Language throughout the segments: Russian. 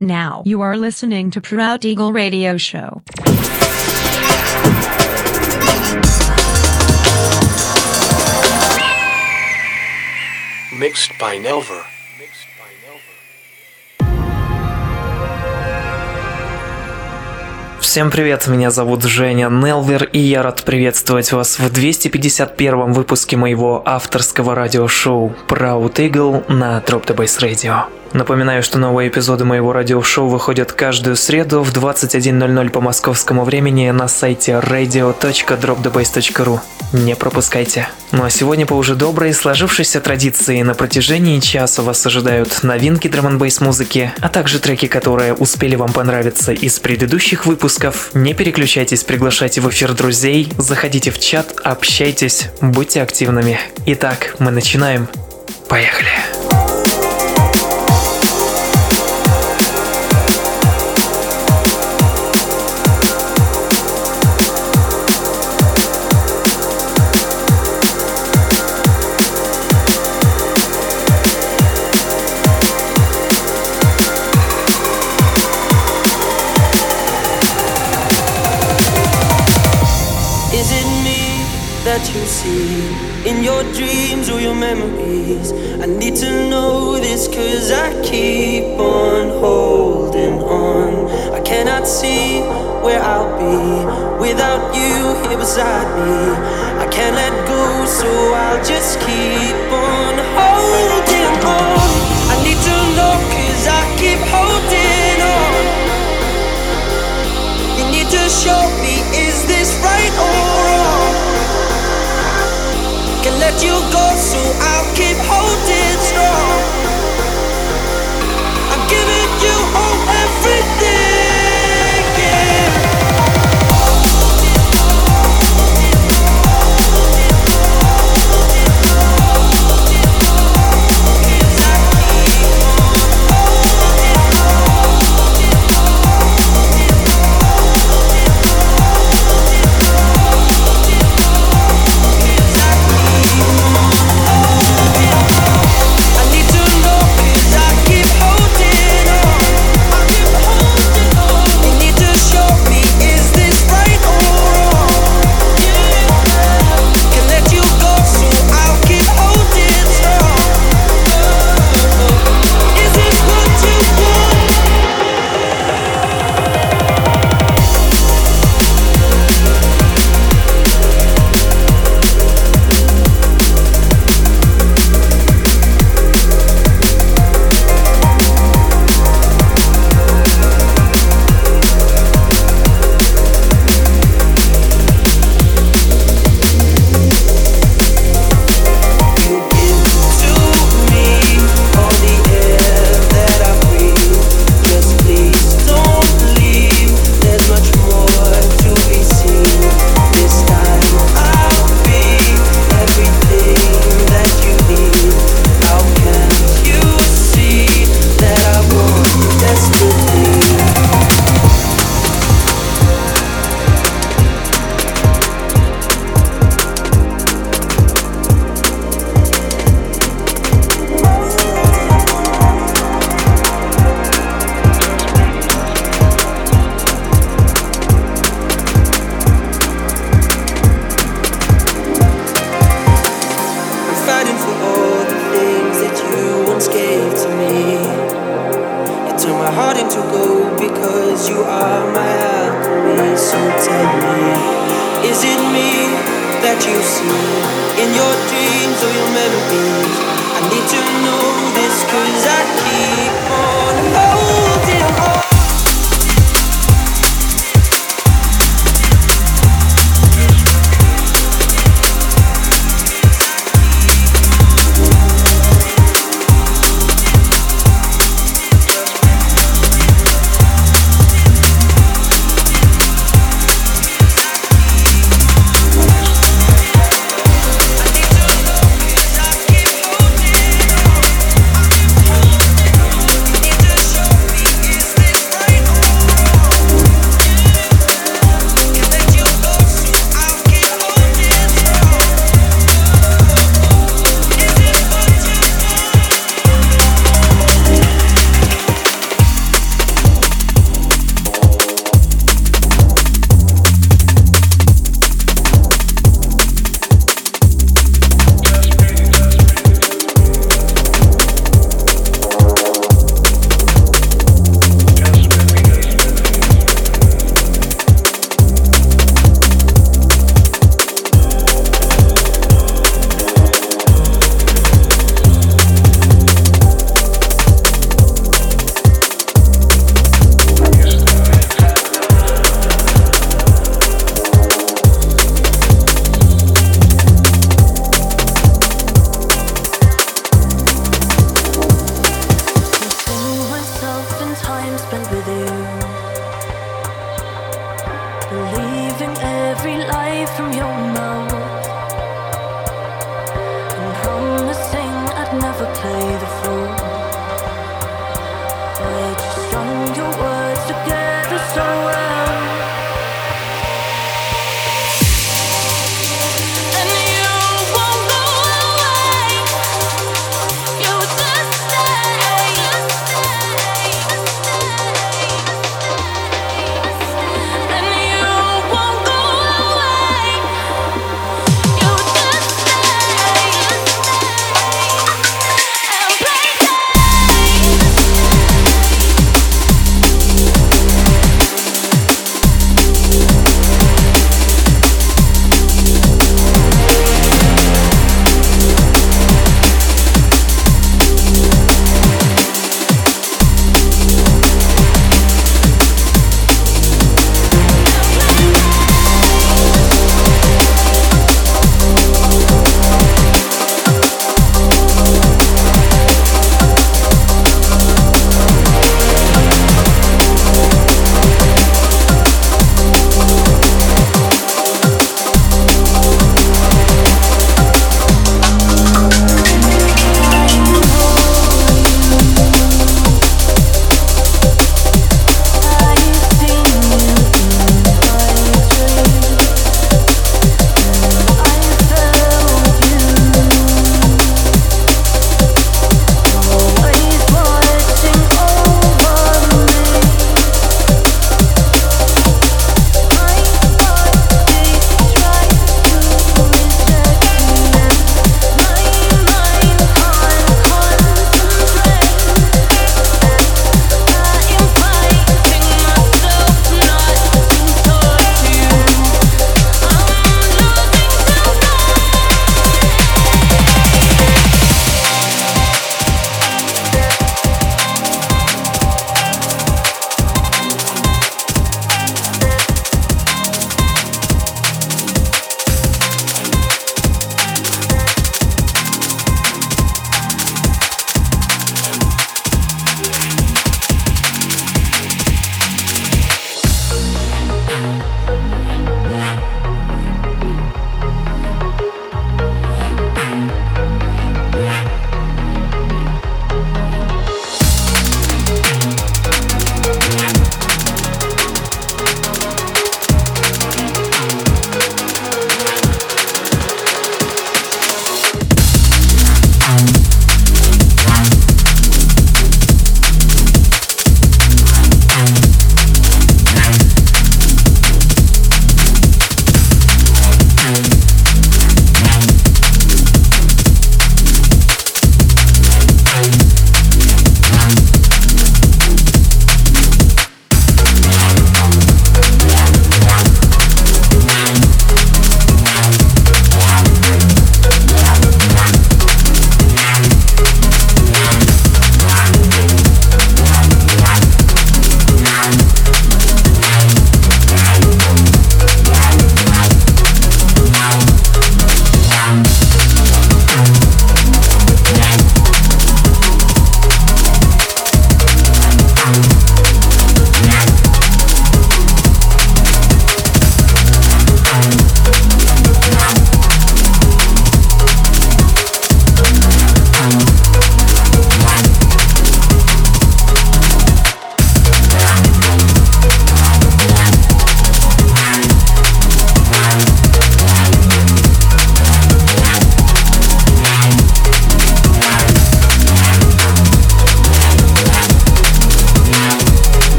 now you are listening to Proud Eagle Radio Show. Mixed by Nelver. Всем привет, меня зовут Женя Нелвер, и я рад приветствовать вас в 251-м выпуске моего авторского радиошоу Proud Eagle на Drop The Bass Radio. Напоминаю, что новые эпизоды моего радиошоу выходят каждую среду в 21:00 по московскому времени на сайте radio.dropthebase.ru. Не пропускайте. Ну а сегодня по уже доброй сложившейся традиции на протяжении часа вас ожидают новинки драм-н-бейс-музыки, а также треки, которые успели вам понравиться из предыдущих выпусков. Не переключайтесь, приглашайте в эфир друзей, заходите в чат, общайтесь, будьте активными. Итак, мы начинаем. Поехали! You see in your dreams or your memories. I need to know this, cause I keep on holding on. I cannot see where I'll be without you here beside me. I can't let go, so I'll just keep on holding on. I need to know, cause I keep holding on. You need to show me, is this right or wrong? Can't let you go, so I'll keep holding strong. I'm giving you all, everything, yeah.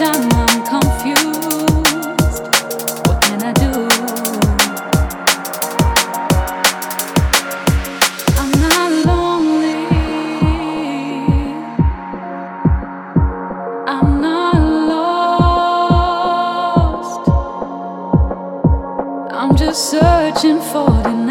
Searching for the